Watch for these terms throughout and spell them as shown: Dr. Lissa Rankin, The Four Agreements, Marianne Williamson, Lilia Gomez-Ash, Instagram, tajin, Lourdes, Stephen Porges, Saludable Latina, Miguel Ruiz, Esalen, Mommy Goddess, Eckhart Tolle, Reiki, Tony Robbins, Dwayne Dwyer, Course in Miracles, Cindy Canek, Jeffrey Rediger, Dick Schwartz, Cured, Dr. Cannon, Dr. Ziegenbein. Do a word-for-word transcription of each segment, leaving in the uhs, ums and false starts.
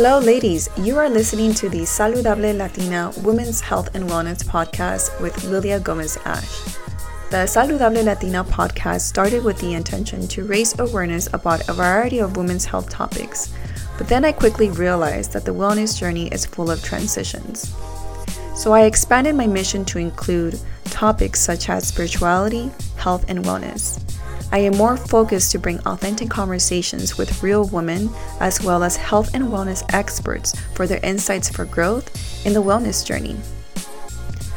Hello, ladies. You are listening to the Saludable Latina Women's Health and Wellness Podcast with Lilia Gomez-Ash. The Saludable Latina podcast started with the intention to raise awareness about a variety of women's health topics, but then I quickly realized that the wellness journey is full of transitions. So I expanded my mission to include topics such as spirituality, health, and wellness. I am more focused to bring authentic conversations with real women as well as health and wellness experts for their insights for growth in the wellness journey.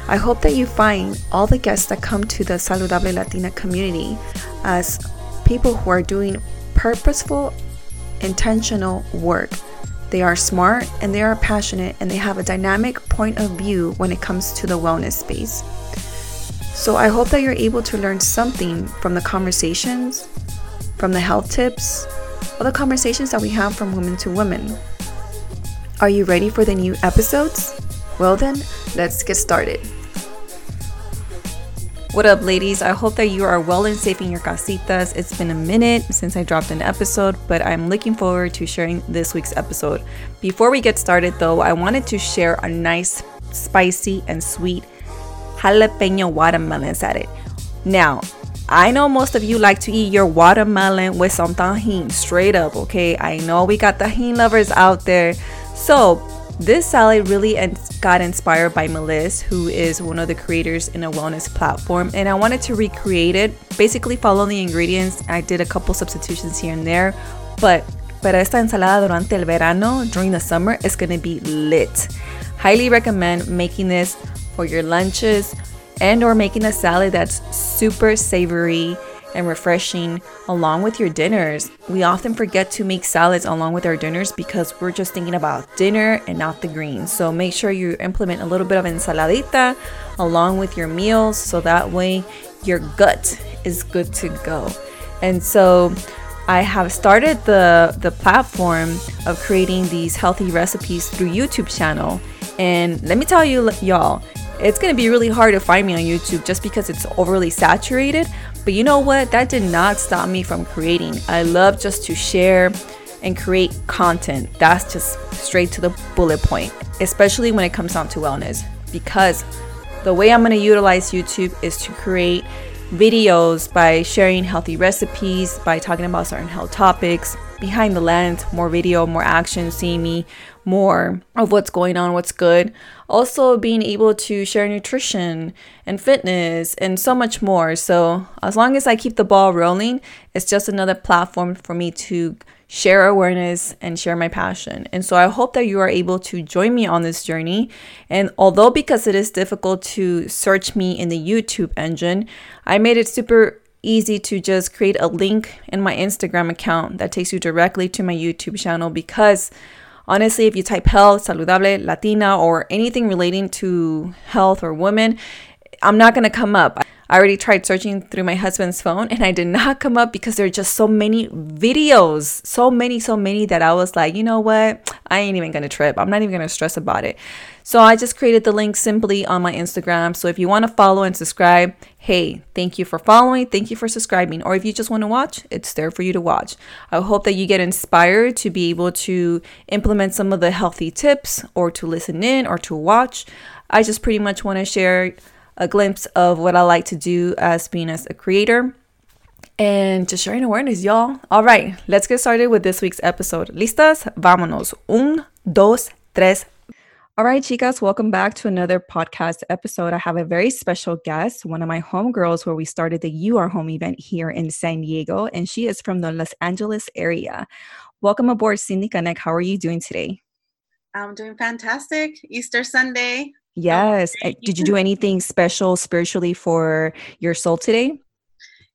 I hope that you find all the guests that come to the Saludable Latina community as people who are doing purposeful, intentional work. They are smart and they are passionate and they have a dynamic point of view when it comes to the wellness space. So I hope that you're able to learn something from the conversations, from the health tips, or the conversations that we have from women to women. Are you ready for the new episodes? Well then, let's get started. What up, ladies? I hope that you are well and safe in your casitas. It's been a minute since I dropped an episode, but I'm looking forward to sharing this week's episode. Before we get started though, I wanted to share a nice, spicy, and sweet jalapeno watermelon salad. Now, I know most of you like to eat your watermelon with some tajin, straight up, okay? I know we got tajin lovers out there. So this salad really got inspired by Melissa, who is one of the creators in a wellness platform, and I wanted to recreate it, basically follow the ingredients. I did a couple substitutions here and there, but pero esta ensalada durante el verano, during the summer, is gonna be lit. Highly recommend making this for your lunches and or making a salad that's super savory and refreshing along with your dinners. We often forget to make salads along with our dinners because we're just thinking about dinner and not the greens. So make sure you implement a little bit of ensaladita along with your meals so that way your gut is good to go. And so I have started the, the platform of creating these healthy recipes through YouTube channel. And let me tell you, y'all, it's going to be really hard to find me on YouTube just because it's overly saturated. But you know what? That did not stop me from creating. I love just to share and create content. That's just straight to the bullet point, especially when it comes down to wellness. Because the way I'm going to utilize YouTube is to create videos by sharing healthy recipes, by talking about certain health topics, behind the lens, more video, more action, seeing me, more of what's going on, what's good. Also being able to share nutrition and fitness and so much more. So as long as I keep the ball rolling, it's just another platform for me to share awareness and share my passion. And so I hope that you are able to join me on this journey. And although because it is difficult to search me in the YouTube engine, I made it super easy to just create a link in my Instagram account that takes you directly to my YouTube channel, because honestly, if you type health, saludable, Latina, or anything relating to health or women, I'm not going to come up. I already tried searching through my husband's phone and I did not come up because there are just so many videos, so many, so many that I was like, you know what? I ain't even going to trip. I'm not even going to stress about it. So I just created the link simply on my Instagram. So if you want to follow and subscribe, hey, thank you for following. Thank you for subscribing. Or if you just want to watch, it's there for you to watch. I hope that you get inspired to be able to implement some of the healthy tips or to listen in or to watch. I just pretty much want to share a glimpse of what I like to do as being as a creator and just sharing awareness, y'all. All right, let's get started with this week's episode. Listas? Vámonos. Un, dos, tres. All right, chicas, welcome back to another podcast episode. I have a very special guest, one of my homegirls where we started the You Are Home event here in San Diego, and she is from the Los Angeles area. Welcome aboard, Cindy Canek. How are you doing today? I'm doing fantastic. Easter Sunday. Yes. Did you do anything special spiritually for your soul today?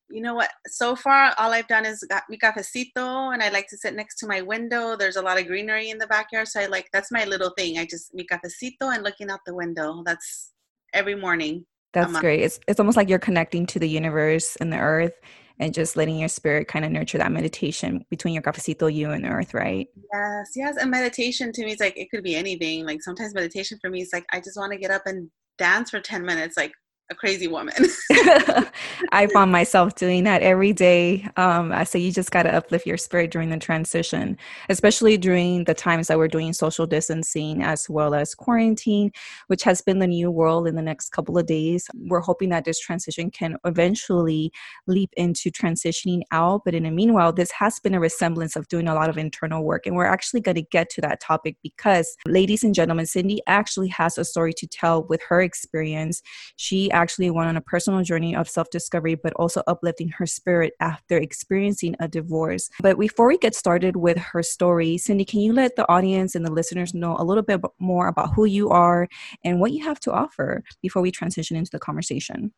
You know what? So far, all I've done is got mi cafecito, and I like to sit next to my window. There's a lot of greenery in the backyard, so I like that's my little thing. I just mi cafecito and looking out the window. That's every morning. That's I'm great. Up. It's it's almost like you're connecting to the universe and the earth, and just letting your spirit kind of nurture that meditation between your cafecito, you and the earth, right? Yes, yes. And meditation to me is like, it could be anything. Like sometimes meditation for me is like, I just want to get up and dance for ten minutes. Like a crazy woman. I found myself doing that every day. Um, I say you just got to uplift your spirit during the transition, especially during the times that we're doing social distancing as well as quarantine, which has been the new world in the next couple of days. We're hoping that this transition can eventually leap into transitioning out. But in the meanwhile, this has been a resemblance of doing a lot of internal work. And we're actually going to get to that topic because, ladies and gentlemen, Cindy actually has a story to tell with her experience. She actually went on a personal journey of self-discovery, but also uplifting her spirit after experiencing a divorce. But before we get started with her story, Cindy, can you let the audience and the listeners know a little bit more about who you are and what you have to offer before we transition into the conversation?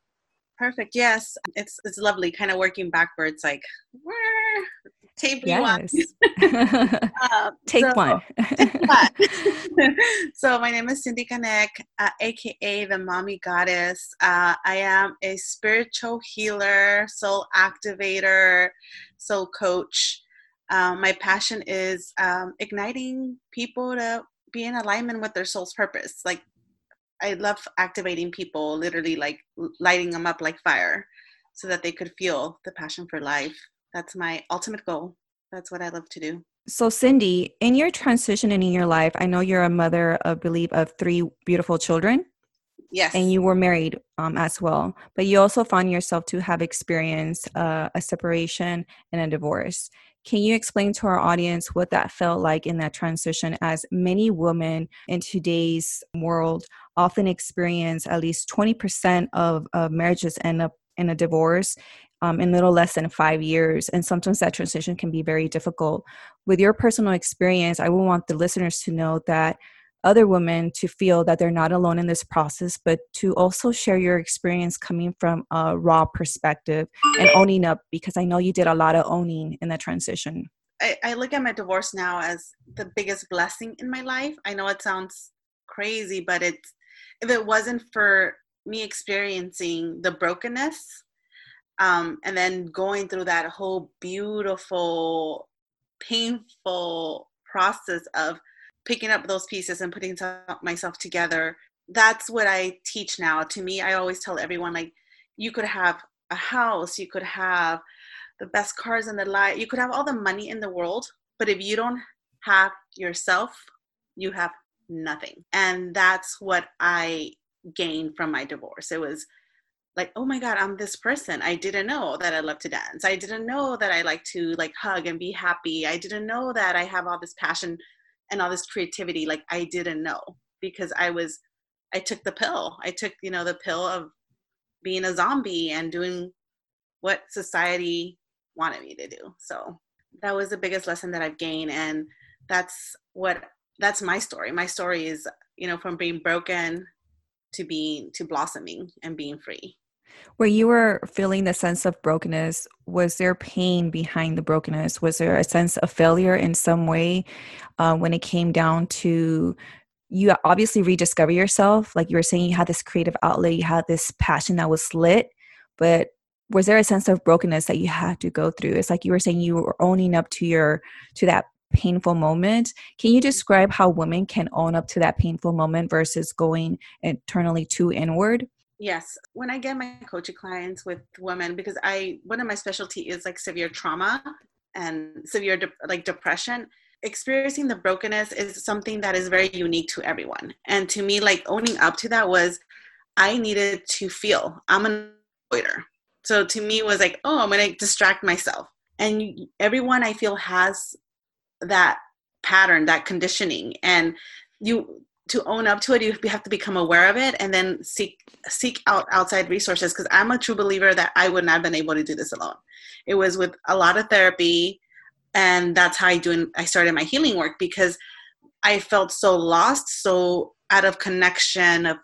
Perfect. Yes. It's it's lovely kind of working backwards, like, where? Tape yes. one. uh, Take so, one. So my name is Cindy Canek, uh, a k a the Mommy Goddess. Uh, I am a spiritual healer, soul activator, soul coach. Uh, my passion is um, igniting people to be in alignment with their soul's purpose. Like, I love activating people, literally like lighting them up like fire so that they could feel the passion for life. That's my ultimate goal. That's what I love to do. So Cindy, in your transition and in your life, I know you're a mother, I believe, of three beautiful children. Yes. And you were married um, as well. But you also found yourself to have experienced uh, a separation and a divorce. Can you explain to our audience what that felt like in that transition, as many women in today's world often experience at least twenty percent of, of marriages end up in a divorce um, in little less than five years. And sometimes that transition can be very difficult. With your personal experience, I would want the listeners to know that other women to feel that they're not alone in this process, but to also share your experience coming from a raw perspective and owning up, because I know you did a lot of owning in that transition. I, I look at my divorce now as the biggest blessing in my life. I know it sounds crazy, but it's, if it wasn't for me experiencing the brokenness um, and then going through that whole beautiful, painful process of picking up those pieces and putting myself together. That's what I teach now. To me, I always tell everyone, like, you could have a house, you could have the best cars in the life, you could have all the money in the world, but if you don't have yourself, you have nothing. And that's what I gained from my divorce. It was like, oh my God, I'm this person. I didn't know that I love to dance. I didn't know that I like to like hug and be happy. I didn't know that I have all this passion and all this creativity. Like, I didn't know, because I was, I took the pill. I took, you know, the pill of being a zombie and doing what society wanted me to do. So that was the biggest lesson that I've gained. And that's what, that's my story. My story is, you know, from being broken to being, to blossoming and being free. Where you were feeling the sense of brokenness, was there pain behind the brokenness? Was there a sense of failure in some way uh, when it came down to, you obviously rediscover yourself? Like you were saying, you had this creative outlet, you had this passion that was lit, but was there a sense of brokenness that you had to go through? It's like you were saying, you were owning up to your, to that painful moment. Can you describe how women can own up to that painful moment versus going internally too inward? Yes. When I get my coaching clients with women, because I, one of my specialty is like severe trauma and severe de- like depression, experiencing the brokenness is something that is very unique to everyone. And to me, like owning up to that was, I needed to feel. I'm an avoider. So to me it was like, oh, I'm going to distract myself. And everyone I feel has that pattern, that conditioning, and you, to own up to it, you have to become aware of it and then seek seek out outside resources. Because I'm a true believer that I would not have been able to do this alone. It was with a lot of therapy, and that's how I do. I started my healing work, because I felt so lost, so out of connection. Of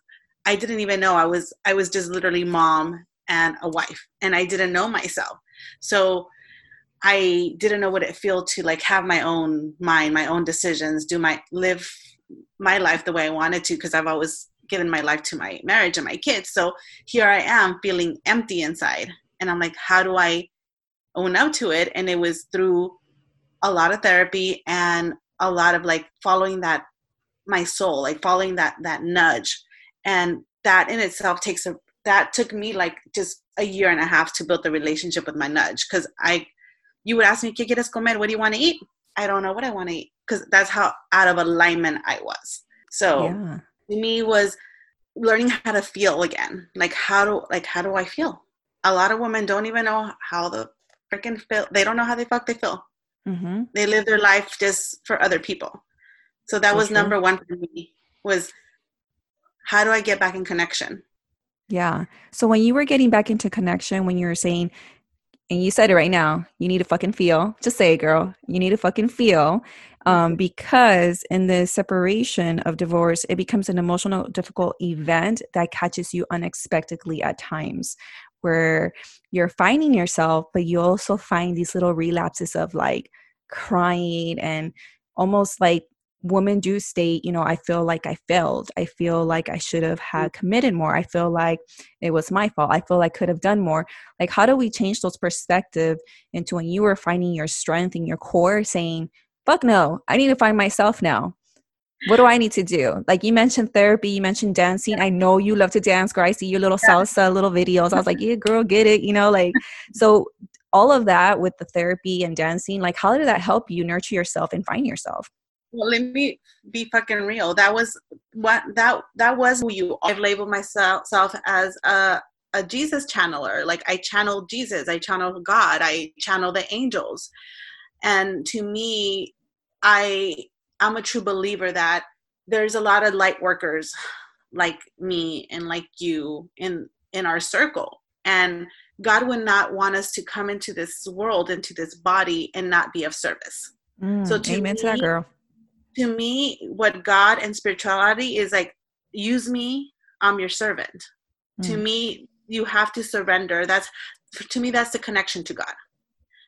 I didn't even know I was. I was just literally mom and a wife, and I didn't know myself. So I didn't know what it felt to like have my own mind, my own decisions, do my live. my life the way I wanted to, because I've always given my life to my marriage and my kids. So here I am feeling empty inside. And I'm like, how do I own up to it? And it was through a lot of therapy and a lot of like following that, my soul, like following that, that nudge. And that in itself takes a that took me like just a year and a half to build the relationship with my nudge. Cause I, you would ask me, ¿Qué quieres comer? What do you want to eat? I don't know what I want to eat. Cause that's how out of alignment I was. So yeah. to me was learning how to feel again. Like how do, like, how do I feel? A lot of women don't even know how the freaking feel. They don't know how the fuck they feel. Mm-hmm. They live their life just for other people. So that was okay. number one for me was how do I get back in connection? Yeah. So when you were getting back into connection, when you were saying, and you said it right now, you need to fucking feel. Just say it, girl. You need to fucking feel. Um, because in the separation of divorce, it becomes an emotional, difficult event that catches you unexpectedly at times where you're finding yourself, but you also find these little relapses of like crying and almost like, women do state, you know, I feel like I failed. I feel like I should have had committed more. I feel like it was my fault. I feel I could have done more. Like, how do we change those perspectives into when you were finding your strength and your core saying, fuck no, I need to find myself now. What do I need to do? Like you mentioned therapy, you mentioned dancing. I know you love to dance, girl. I see your little salsa, little videos. I was like, yeah, girl, get it. You know, like, so all of that with the therapy and dancing, like how did that help you nurture yourself and find yourself? Well, let me be fucking real. That was what that that was who you are. I've labeled myself self as a, a Jesus channeler. Like I channeled Jesus, I channeled God, I channeled the angels. And to me, I I'm a true believer that there's a lot of light workers like me and like you in in our circle. And God would not want us to come into this world, into this body, and not be of service. Mm, so to amen me, to that, girl. To me, what God and spirituality is like, use me, I'm your servant. Mm. To me, you have to surrender. That's, to me, that's the connection to God.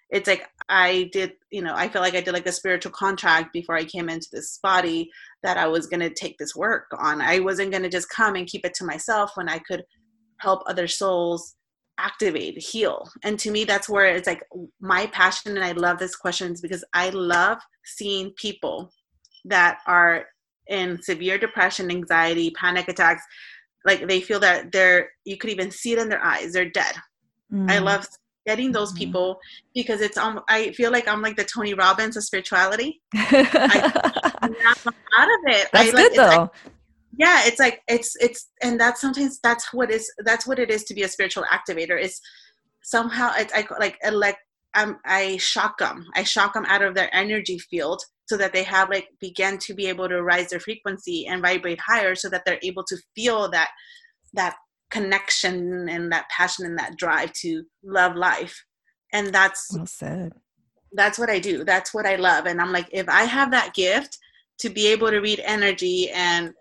It's like I did, you know, I feel like I did like a spiritual contract before I came into this body that I was going to take this work on. I wasn't going to just come and keep it to myself when I could help other souls activate, heal. And to me, that's where it's like my passion. And I love this question because I love seeing people that are in severe depression, anxiety, panic attacks. Like they feel that they're, you could even see it in their eyes. They're dead. Mm. I love getting those mm. people because it's, um, I feel like I'm like the Tony Robbins of spirituality. I, I'm not out of it. That's I, like, good it's though. Like, yeah. It's like, it's, it's, and that's sometimes that's what is, that's what it is to be a spiritual activator. It's somehow it's I, like, elect, um, I shock them. I shock them out of their energy field so that they have like begin to be able to rise their frequency and vibrate higher so that they're able to feel that, that connection and that passion and that drive to love life. And that's, well said. That's what I do. That's what I love. And I'm like, if I have that gift to be able to read energy and,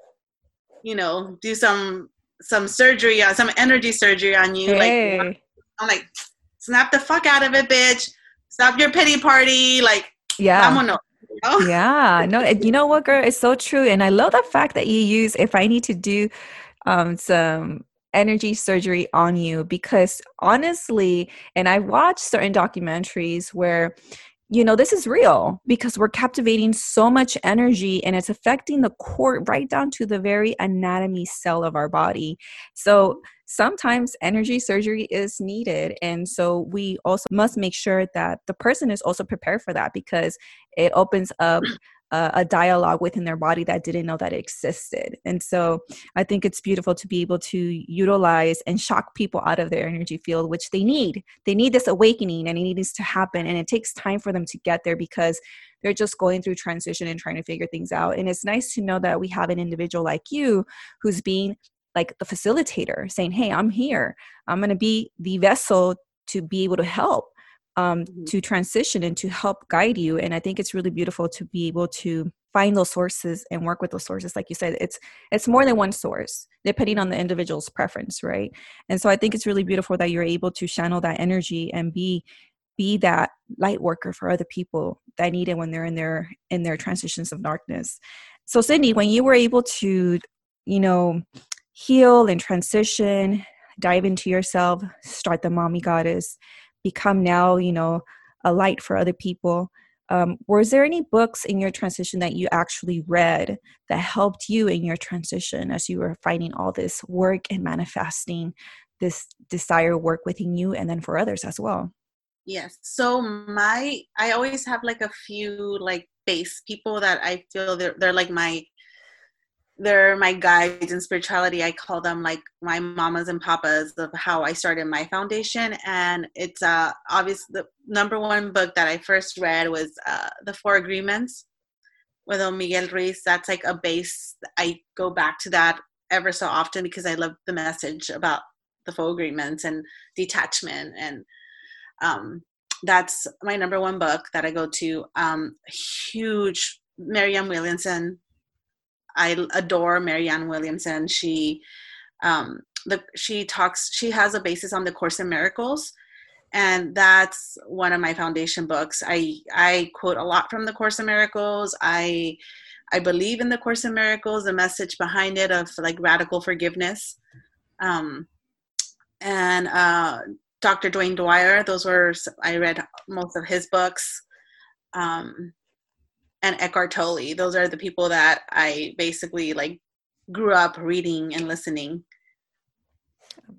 you know, do some, some surgery, some energy surgery on you, hey. like I'm like, snap the fuck out of it, bitch. Stop your pity party. Like, yeah. Vámonos. Yeah, no, you know what, girl, it's so true. And I love the fact that you use, if I need to do um, some energy surgery on you, because honestly, and I watch certain documentaries where, you know, this is real because we're captivating so much energy and it's affecting the core right down to the very anatomy cell of our body. So sometimes energy surgery is needed. And so we also must make sure that the person is also prepared for that because it opens up uh, a dialogue within their body that didn't know that it existed. And so I think it's beautiful to be able to utilize and shock people out of their energy field, which they need. They need this awakening and it needs to happen. And it takes time for them to get there because they're just going through transition and trying to figure things out. And it's nice to know that we have an individual like you who's being like the facilitator saying, hey, I'm here. I'm going to be the vessel to be able to help, um, mm-hmm. to transition and to help guide you. And I think it's really beautiful to be able to find those sources and work with those sources. Like you said, it's, it's more than one source depending on the individual's preference. Right. And so I think it's really beautiful that you're able to channel that energy and be, be that light worker for other people that need it when they're in their, in their transitions of darkness. So Cindy, when you were able to, you know, heal and transition, dive into yourself, start the mommy goddess, become now, you know, a light for other people. Um, was there any books in your transition that you actually read that helped you in your transition as you were finding all this work and manifesting this desire work within you and then for others as well? Yes. So my, I always have like a few like base people that I feel they're, they're like my, they're my guides in spirituality. I call them like my mamas and papas of how I started my foundation. And it's uh, obviously the number one book that I first read was uh, The Four Agreements with Miguel Ruiz. That's like a base. I go back to that ever so often because I love the message about the four agreements and detachment. And um, that's my number one book that I go to. Um, huge Marianne Williamson. I adore Marianne Williamson. She, um, the, she talks, she has a basis on the Course in Miracles. And that's one of my foundation books. I, I quote a lot from the Course in Miracles. I, I believe in the Course in Miracles, the message behind it of like radical forgiveness. Um, and, uh, Doctor Dwayne Dwyer, those were, I read most of his books. Um, and Eckhart Tolle. Those are the people that I basically like grew up reading and listening.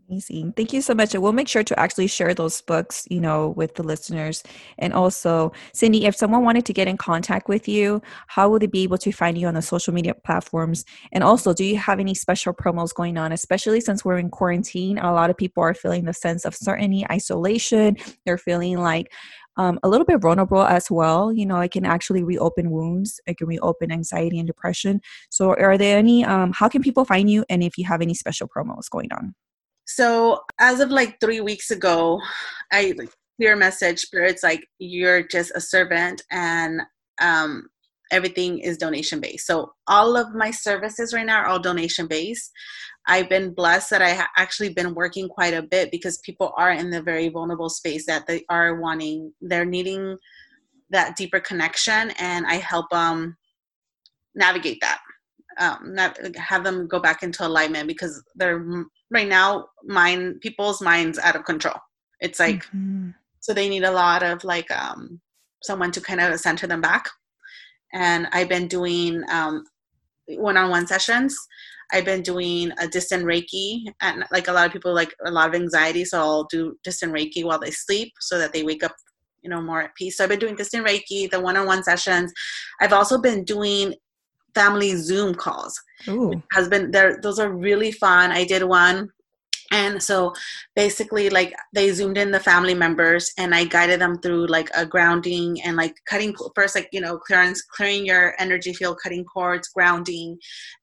Amazing. Thank you so much. And we'll make sure to actually share those books, you know, with the listeners. And also, Cindy, if someone wanted to get in contact with you, how would they be able to find you on the social media platforms? And also, do you have any special promos going on, especially since we're in quarantine? A lot of people are feeling the sense of certainty, isolation. They're feeling like Um, a little bit vulnerable as well. You know, it can actually reopen wounds. It can reopen anxiety and depression. So are there any, um, how can people find you? And if you have any special promos going on? So as of like three weeks ago, I like clear message, but it's like, you're just a servant and um, everything is donation based. So all of my services right now are all donation based. I've been blessed that I ha- actually been working quite a bit because people are in the very vulnerable space that they are wanting, they're needing that deeper connection, and I help them um, navigate that, um, not, have them go back into alignment because they're right now mind people's minds out of control. It's like, mm-hmm. So they need a lot of like um, someone to kind of center them back. And I've been doing um, one-on-one sessions. I've been doing a distant Reiki, and like a lot of people like a lot of anxiety. So I'll do distant Reiki while they sleep so that they wake up, you know, more at peace. So I've been doing distant Reiki, the one-on-one sessions. I've also been doing family Zoom calls. Ooh. Has been there. Those are really fun. I did one. And so basically like they Zoomed in the family members and I guided them through like a grounding and like cutting first, like, you know, clearance, clearing your energy field, cutting cords, grounding.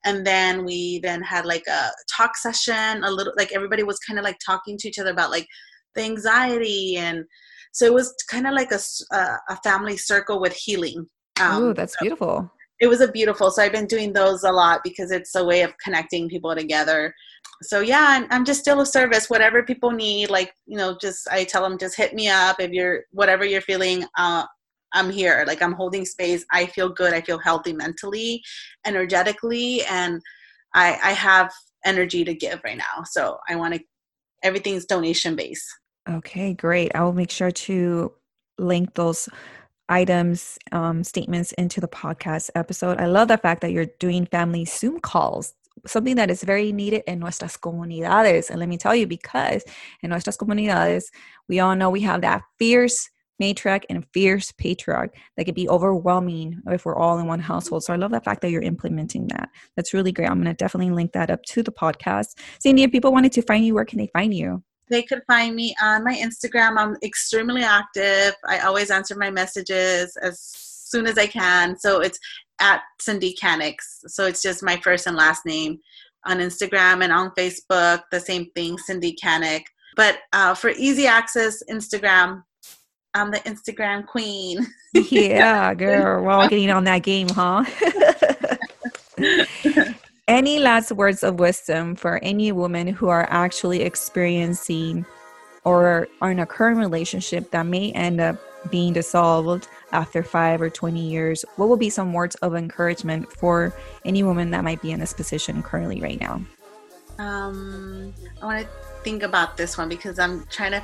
And then we then had like a talk session, a little, like everybody was kind of like talking to each other about like the anxiety. And so it was kind of like a, a family circle with healing. Um, Ooh, that's beautiful. It was a beautiful. So I've been doing those a lot because it's a way of connecting people together. So yeah, I'm, I'm just still of service, whatever people need, like, you know, just, I tell them, just hit me up if you're, whatever you're feeling, uh, I'm here, like I'm holding space. I feel good. I feel healthy mentally, energetically, and I, I have energy to give right now. So I want to, everything's donation based. Okay, great. I will make sure to link those items, um, statements into the podcast episode. I love the fact that you're doing family Zoom calls. Something that is very needed in nuestras comunidades. And let me tell you, because in nuestras comunidades, we all know we have that fierce matriarch and fierce patriarch that could be overwhelming if we're all in one household. So I love the fact that you're implementing that. That's really great. I'm going to definitely link that up to the podcast. Cindy, if people wanted to find you, where can they find you? They could find me on my Instagram. I'm extremely active. I always answer my messages as soon as I can. So it's at Cindy Canek. So it's just my first and last name on Instagram, and on Facebook, the same thing, Cindy Canek. But uh, for easy access, Instagram, I'm the Instagram queen. Yeah, girl. We're all getting on that game, huh? Any last words of wisdom for any women who are actually experiencing or are in a current relationship that may end up being dissolved after five or twenty years, what will be some words of encouragement for any woman that might be in this position currently right now? Um, I want to think about this one because I'm trying to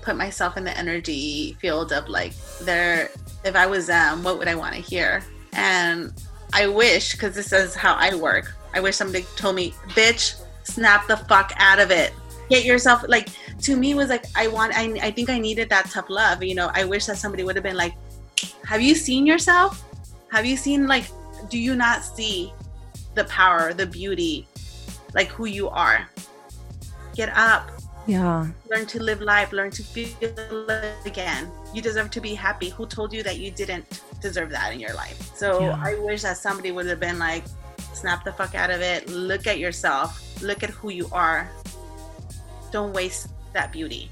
put myself in the energy field of like, there, if I was them, what would I want to hear? And I wish, because this is how I work, I wish somebody told me, bitch, snap the fuck out of it. get yourself, like, to me was like, I want, I, I think I needed that tough love. You know, I wish that somebody would have been like, have you seen yourself? Have you seen, like, do you not see the power, the beauty, like who you are? Get up. Yeah. Learn to live life. Learn to feel again. You deserve to be happy. Who told you that you didn't deserve that in your life? So yeah. I wish that somebody would have been like, snap the fuck out of it. Look at yourself. Look at who you are. Don't waste that beauty.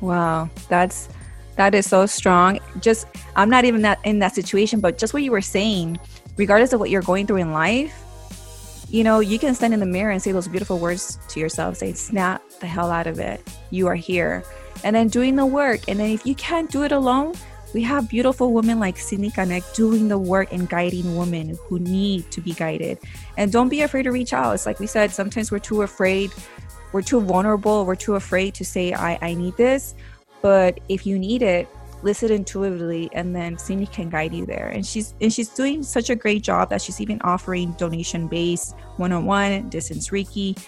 Wow. That's, that is so strong. Just, I'm not even that in that situation, but just what you were saying, regardless of what you're going through in life, you know, you can stand in the mirror and say those beautiful words to yourself, say, snap the hell out of it. You are here. And then doing the work. And then if you can't do it alone, we have beautiful women like Cindy Canek doing the work and guiding women who need to be guided. And don't be afraid to reach out. It's like we said, sometimes we're too afraid. We're too vulnerable. We're too afraid to say, I, I need this. But if you need it, listen intuitively, and then Cindy can guide you there. And she's and she's doing such a great job that she's even offering donation-based, one-on-one, distance Reiki,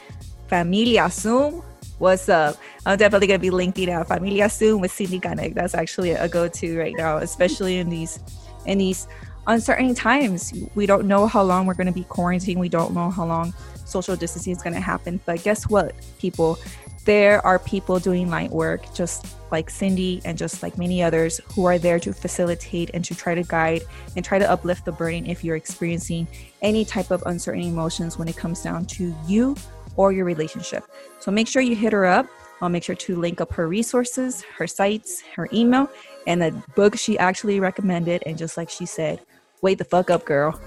Familia Zoom. What's up? I'm definitely going to be linking out Familia Zoom with Cindy Canek. That's actually a go-to right now, especially in these in these uncertain times. We don't know how long we're going to be quarantined. We don't know how long social distancing is going to happen. But guess what, people? There are people doing light work, just like Cindy and just like many others, who are there to facilitate and to try to guide and try to uplift the burden if you're experiencing any type of uncertain emotions when it comes down to you or your relationship. So make sure you hit her up. I'll make sure to link up her resources, her sites, her email, and the book she actually recommended. And just like she said, wake the fuck up, girl.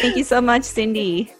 Thank you so much, Cindy.